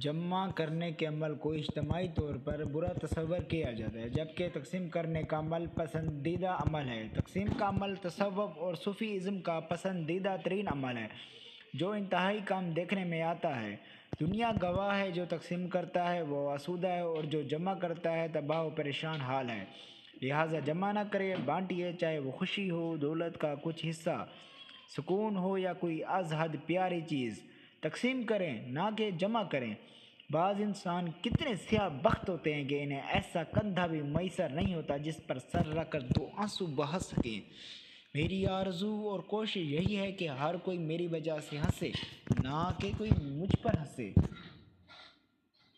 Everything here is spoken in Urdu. جمع کرنے کے عمل کو اجتماعی طور پر برا تصور کیا جاتا ہے، جبکہ تقسیم کرنے کا عمل پسندیدہ عمل ہے۔ تقسیم کا عمل تصوف اور صوفی ازم کا پسندیدہ ترین عمل ہے جو انتہائی کم دیکھنے میں آتا ہے۔ دنیا گواہ ہے، جو تقسیم کرتا ہے وہ آسودہ ہے اور جو جمع کرتا ہے تباہ و پریشان حال ہے۔ لہٰذا جمع نہ کرے، بانٹیے، چاہے وہ خوشی ہو، دولت کا کچھ حصہ، سکون ہو یا کوئی از حد پیاری چیز۔ تقسیم کریں نہ کہ جمع کریں۔ بعض انسان کتنے سیاہ بخت ہوتے ہیں کہ انہیں ایسا کندھا بھی میسر نہیں ہوتا جس پر سر رکھ کر دو آنسو بہا سکیں۔ میری آرزو اور کوشش یہی ہے کہ ہر کوئی میری وجہ سے ہنسے، نہ کہ کوئی مجھ پر ہنسے۔